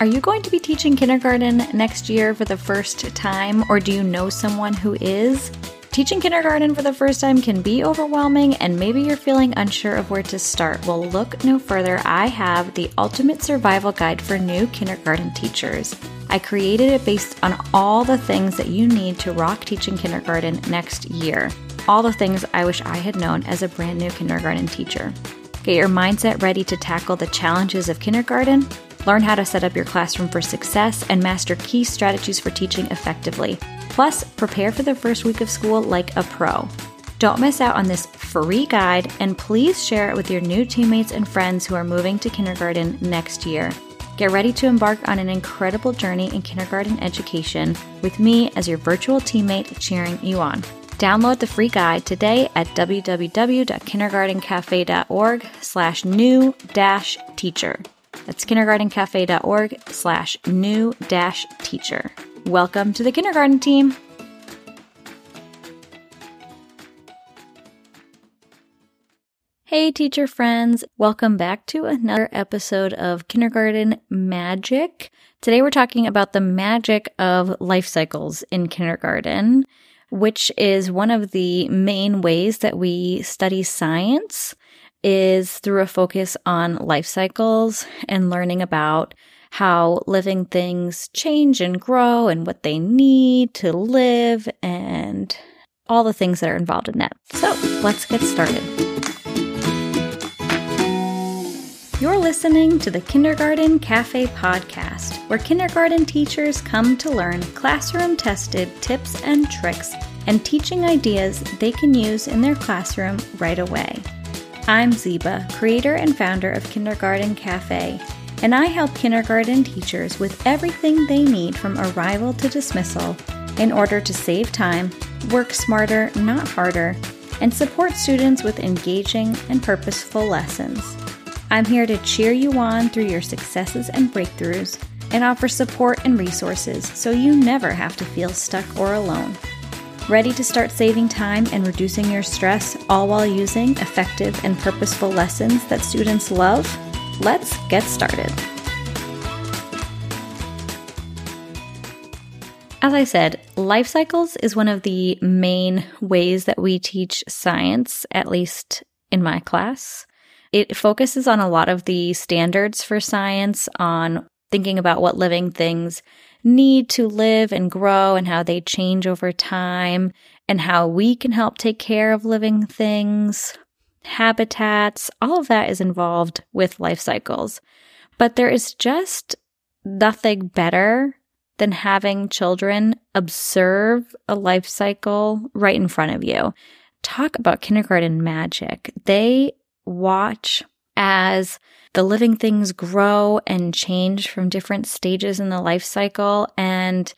Are you going to be teaching kindergarten next year for the first time, or do you know someone who is? Teaching kindergarten for the first time can be overwhelming, and maybe you're feeling unsure of where to start. Well, look no further. I have the Ultimate Survival Guide for New Kindergarten Teachers. I created it based on all the things that you need to rock teaching kindergarten next year. All the things I wish I had known as a brand new kindergarten teacher. Get your mindset ready to tackle the challenges of kindergarten. Learn how to set up your classroom for success and master key strategies for teaching effectively. Plus, prepare for the first week of school like a pro. Don't miss out on this free guide, and please share it with your new teammates and friends who are moving to kindergarten next year. Get ready to embark on an incredible journey in kindergarten education with me as your virtual teammate cheering you on. Download the free guide today at www.kindergartencafe.org/new-teacher. That's kindergartencafe.org/new-teacher. Welcome to the kindergarten team. Hey teacher friends, welcome back to another episode of Kindergarten Magic. Today we're talking about the magic of life cycles in kindergarten, which is one of the main ways that we study science is through a focus on life cycles and learning about how living things change and grow and what they need to live and all the things that are involved in that. So let's get started. You're listening to the Kindergarten Cafe podcast, where kindergarten teachers come to learn classroom-tested tips and tricks and teaching ideas they can use in their classroom right away. I'm Zeba, creator and founder of Kindergarten Cafe, and I help kindergarten teachers with everything they need from arrival to dismissal in order to save time, work smarter, not harder, and support students with engaging and purposeful lessons. I'm here to cheer you on through your successes and breakthroughs and offer support and resources so you never have to feel stuck or alone. Ready to start saving time and reducing your stress, all while using effective and purposeful lessons that students love? Let's get started. As I said, life cycles is one of the main ways that we teach science, at least in my class. It focuses on a lot of the standards for science, on thinking about what living things need to live and grow and how they change over time and how we can help take care of living things, habitats, all of that is involved with life cycles. But there is just nothing better than having children observe a life cycle right in front of you. Talk about kindergarten magic. They watch as the living things grow and change from different stages in the life cycle, and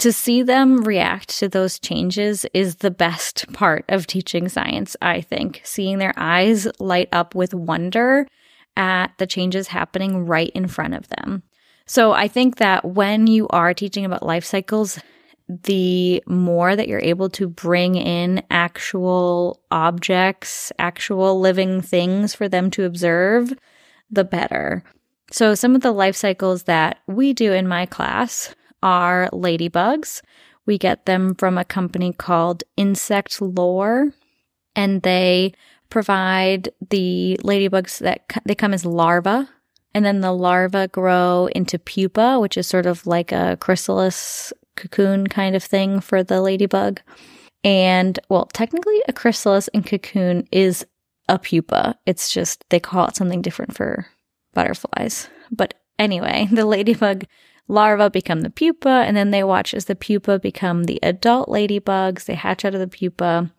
to see them react to those changes is the best part of teaching science, I think. Seeing their eyes light up with wonder at the changes happening right in front of them. So I think that when you are teaching about life cycles, the more that you're able to bring in actual objects, actual living things for them to observe, the better. So some of the life cycles that we do in my class are ladybugs. We get them from a company called Insect Lore, and they provide the ladybugs that they come as larvae, and then the larvae grow into pupa, which is sort of like a chrysalis cocoon kind of thing for the ladybug. And well, technically a chrysalis and cocoon is a pupa. It's just they call it something different for butterflies. But anyway, the ladybug larvae become the pupa, and then they watch as the pupa become the adult ladybugs. They hatch out of the pupa.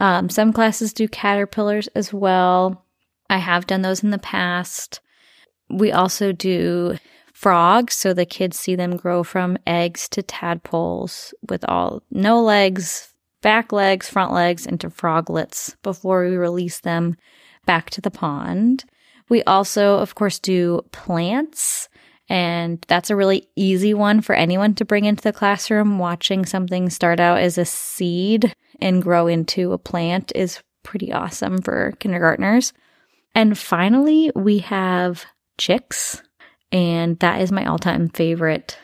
Some classes do caterpillars as well. I have done those in the past. We also do frogs, so the kids see them grow from eggs to tadpoles with no legs, back legs, front legs, into froglets before we release them back to the pond. We also, of course, do plants, and that's a really easy one for anyone to bring into the classroom. Watching something start out as a seed and grow into a plant is pretty awesome for kindergartners. And finally, we have chicks, And that is my all-time favorite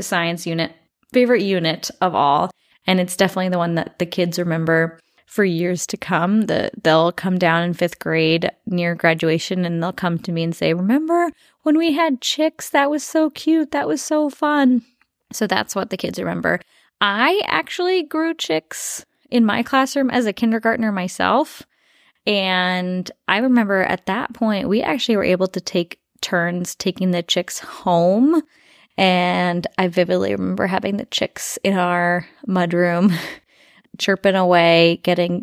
science unit, favorite unit of all. And it's definitely the one that the kids remember for years to come. They'll come down in fifth grade near graduation and they'll come to me and say, remember when we had chicks? That was so cute. That was so fun. So that's what the kids remember. I actually grew chicks in my classroom as a kindergartner myself. And I remember at that point, we actually were able to take turns taking the chicks home. And I vividly remember having the chicks in our mudroom chirping away, getting,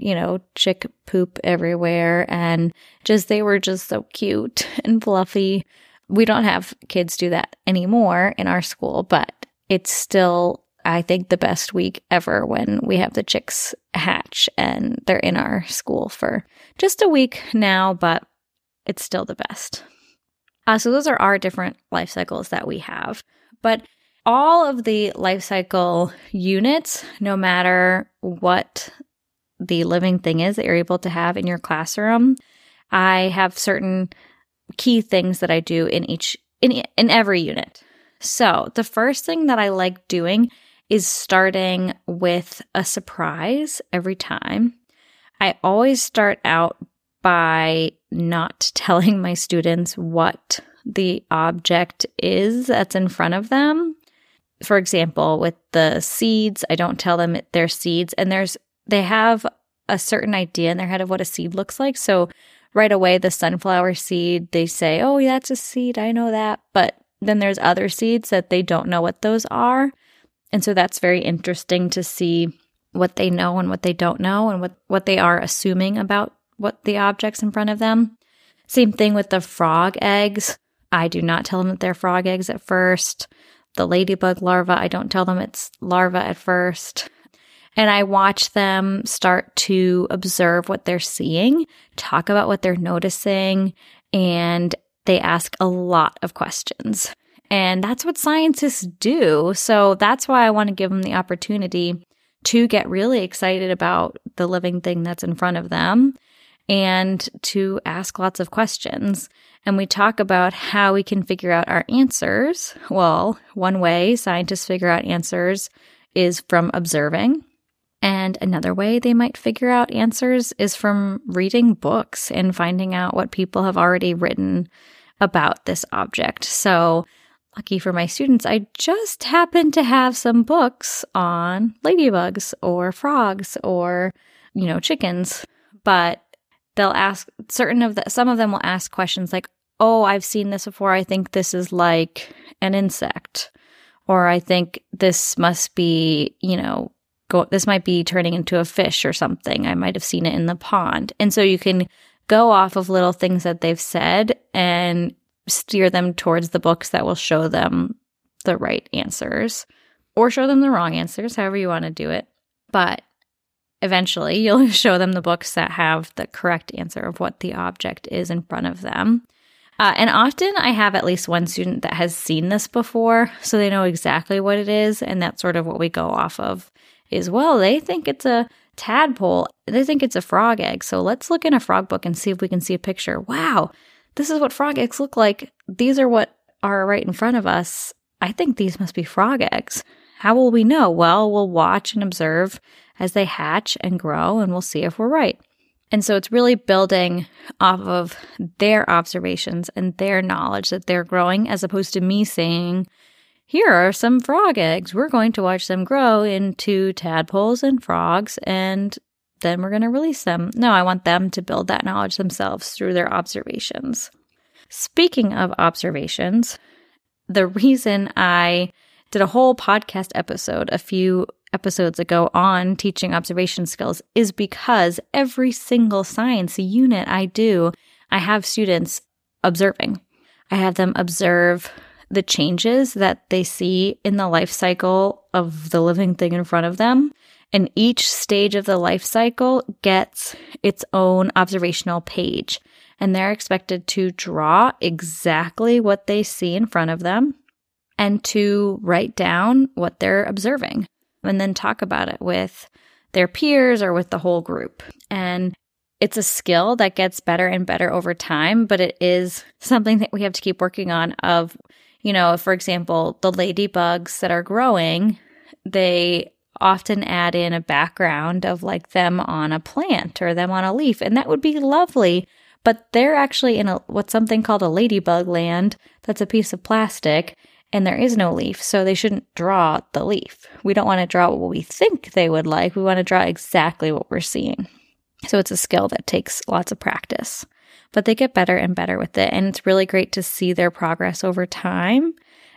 chick poop everywhere. And they were just so cute and fluffy. We don't have kids do that anymore in our school, but it's still, I think, the best week ever when we have the chicks hatch and they're in our school for just a week now, but it's still the best. So those are our different life cycles that we have. But all of the life cycle units, no matter what the living thing is that you're able to have in your classroom, I have certain key things that I do in every unit. So the first thing that I like doing is starting with a surprise every time. I always start out by not telling my students what the object is that's in front of them. For example, with the seeds, I don't tell them they're seeds, and they have a certain idea in their head of what a seed looks like. So right away, the sunflower seed, they say, oh, that's a seed, I know that. But then there's other seeds that they don't know what those are. And so that's very interesting to see what they know and what they don't know and what they are assuming about what the objects in front of them. Same thing with the frog eggs. I do not tell them that they're frog eggs at first. The ladybug larva, I don't tell them it's larva at first. And I watch them start to observe what they're seeing, talk about what they're noticing, and they ask a lot of questions. And that's what scientists do. So that's why I want to give them the opportunity to get really excited about the living thing that's in front of them and to ask lots of questions. And we talk about how we can figure out our answers. Well, one way scientists figure out answers is from observing. And another way they might figure out answers is from reading books and finding out what people have already written about this object. So lucky for my students, I just happen to have some books on ladybugs or frogs or, chickens. But they'll ask some of them will ask questions like, oh, I've seen this before. I think this is like an insect, or I think this must be, this might be turning into a fish or something. I might have seen it in the pond. And so you can go off of little things that they've said and steer them towards the books that will show them the right answers or show them the wrong answers, however you want to do it. But eventually you'll show them the books that have the correct answer of what the object is in front of them. And often I have at least one student that has seen this before, so they know exactly what it is. And that's sort of what we go off of. They think it's a tadpole. They think it's a frog egg. So let's look in a frog book and see if we can see a picture. Wow, this is what frog eggs look like. These are what are right in front of us. I think these must be frog eggs. How will we know? Well, we'll watch and observe as they hatch and grow, and we'll see if we're right. And so it's really building off of their observations and their knowledge that they're growing, as opposed to me saying, here are some frog eggs. We're going to watch them grow into tadpoles and frogs, and then we're going to release them. No, I want them to build that knowledge themselves through their observations. Speaking of observations, the reason I did a whole podcast episode a few episodes ago on teaching observation skills is because every single science unit I do, I have students observing. I have them observe the changes that they see in the life cycle of the living thing in front of them. And each stage of the life cycle gets its own observational page. And they're expected to draw exactly what they see in front of them and to write down what they're observing and then talk about it with their peers or with the whole group. And It's a skill that gets better and better over time, but it is something that we have to keep working on of, you know, for example, the ladybugs that are growing, they often add in a background of like them on a plant or them on a leaf, and that would be lovely, but they're actually in what's something called a ladybug land that's a piece of plastic, and there is no leaf, so they shouldn't draw the leaf. We don't want to draw what we think they would like. We want to draw exactly what we're seeing. So it's a skill that takes lots of practice, but they get better and better with it, and it's really great to see their progress over time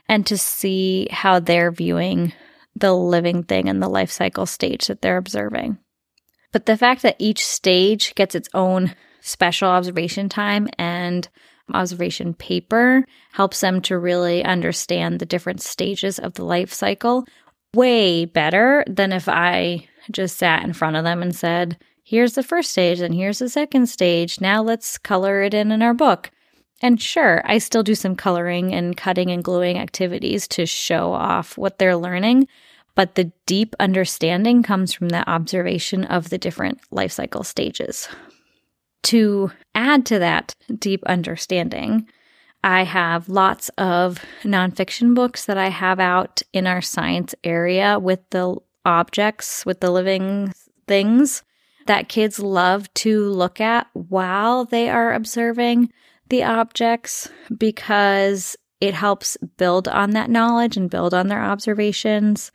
and to see how they're viewing the living thing and the life cycle stage that they're observing. But the fact that each stage gets its own special observation time and observation paper helps them to really understand the different stages of the life cycle way better than if I just sat in front of them and said, here's the first stage and here's the second stage. Now let's color it in our book. And sure, I still do some coloring and cutting and gluing activities to show off what they're learning, but the deep understanding comes from the observation of the different life cycle stages. To add to that deep understanding, I have lots of nonfiction books that I have out in our science area with the objects, with the living things that kids love to look at while they are observing the objects, because it helps build on that knowledge and build on their observations.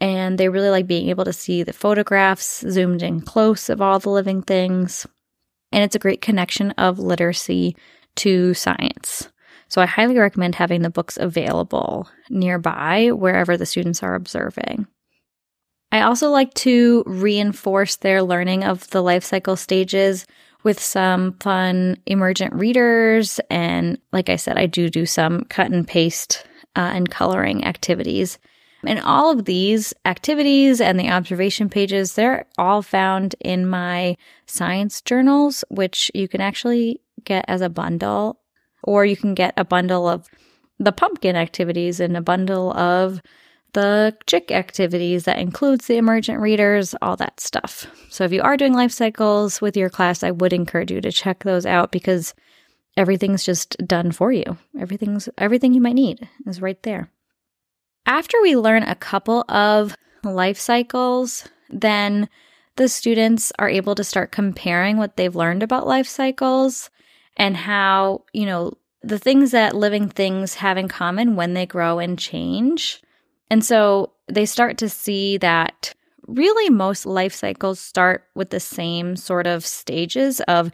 And they really like being able to see the photographs zoomed in close of all the living things. And it's a great connection of literacy to science. So I highly recommend having the books available nearby wherever the students are observing. I also like to reinforce their learning of the life cycle stages with some fun emergent readers. And like I said, I do some cut and paste and coloring activities. And all of these activities and the observation pages, they're all found in my science journals, which you can actually get as a bundle, or you can get a bundle of the pumpkin activities and a bundle of the chick activities that includes the emergent readers, all that stuff. So if you are doing life cycles with your class, I would encourage you to check those out, because everything's just done for you. Everything you might need is right there. After we learn a couple of life cycles, then the students are able to start comparing what they've learned about life cycles and how, you know, the things that living things have in common when they grow and change. And so they start to see that really most life cycles start with the same sort of stages of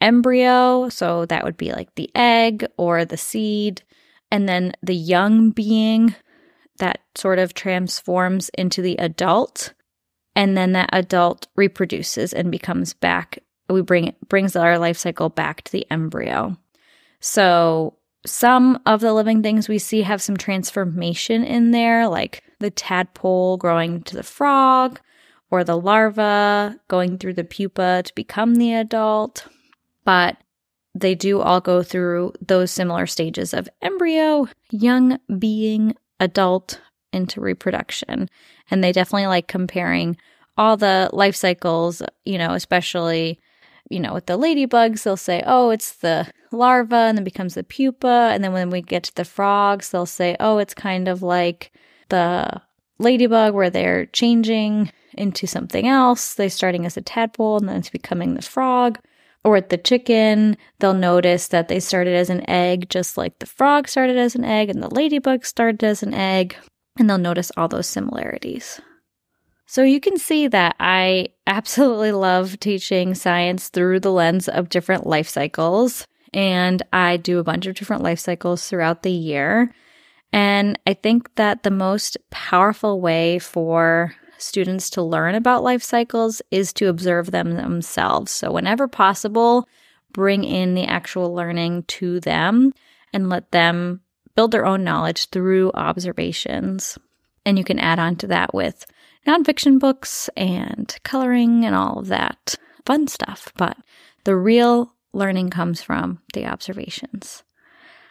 embryo. So that would be like the egg or the seed, and then the young being that sort of transforms into the adult, and then that adult reproduces and becomes back. Brings our life cycle back to the embryo. So some of the living things we see have some transformation in there, like the tadpole growing to the frog, or the larva going through the pupa to become the adult. But they do all go through those similar stages of embryo, young being, adult, into reproduction. And they definitely like comparing all the life cycles, you know, especially, you know, with the ladybugs, they'll say, oh, it's the larva and then becomes the pupa. And then when we get to the frogs, they'll say, oh, it's kind of like the ladybug where they're changing into something else. They're starting as a tadpole and then it's becoming the frog. Or at the chicken, they'll notice that they started as an egg, just like the frog started as an egg and the ladybug started as an egg, and they'll notice all those similarities. So you can see that I absolutely love teaching science through the lens of different life cycles, and I do a bunch of different life cycles throughout the year. And I think that the most powerful way for students to learn about life cycles is to observe them themselves. So whenever possible, bring in the actual learning to them and let them build their own knowledge through observations. And you can add on to that with nonfiction books and coloring and all of that fun stuff. But the real learning comes from the observations.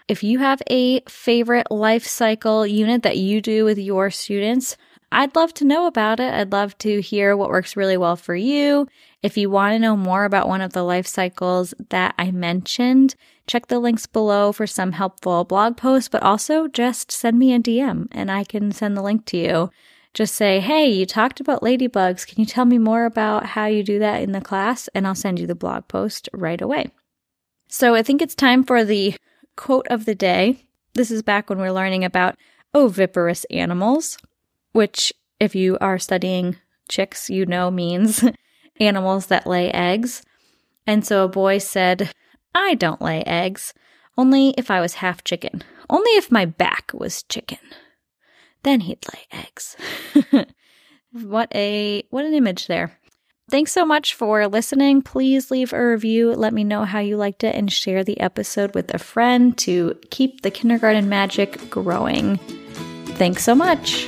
If you have a favorite life cycle unit that you do with your students, I'd love to know about it. I'd love to hear what works really well for you. If you want to know more about one of the life cycles that I mentioned, check the links below for some helpful blog posts, but also just send me a DM and I can send the link to you. Just say, hey, you talked about ladybugs. Can you tell me more about how you do that in the class? And I'll send you the blog post right away. So I think it's time for the quote of the day. This is back when we're learning about oviparous animals, which if you are studying chicks, you know means animals that lay eggs. And so a boy said, I don't lay eggs, only if I was half chicken. Only if my back was chicken. Then he'd lay eggs. What an image there. Thanks so much for listening. Please leave a review. Let me know how you liked it and share the episode with a friend to keep the kindergarten magic growing. Thanks so much.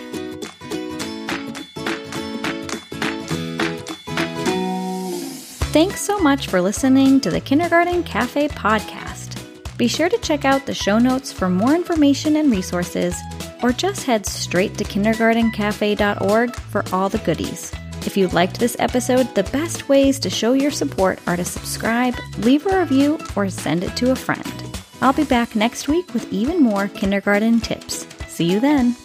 Thanks so much for listening to the Kindergarten Cafe podcast. Be sure to check out the show notes for more information and resources, or just head straight to kindergartencafe.org for all the goodies. If you liked this episode, the best ways to show your support are to subscribe, leave a review, or send it to a friend. I'll be back next week with even more kindergarten tips. See you then.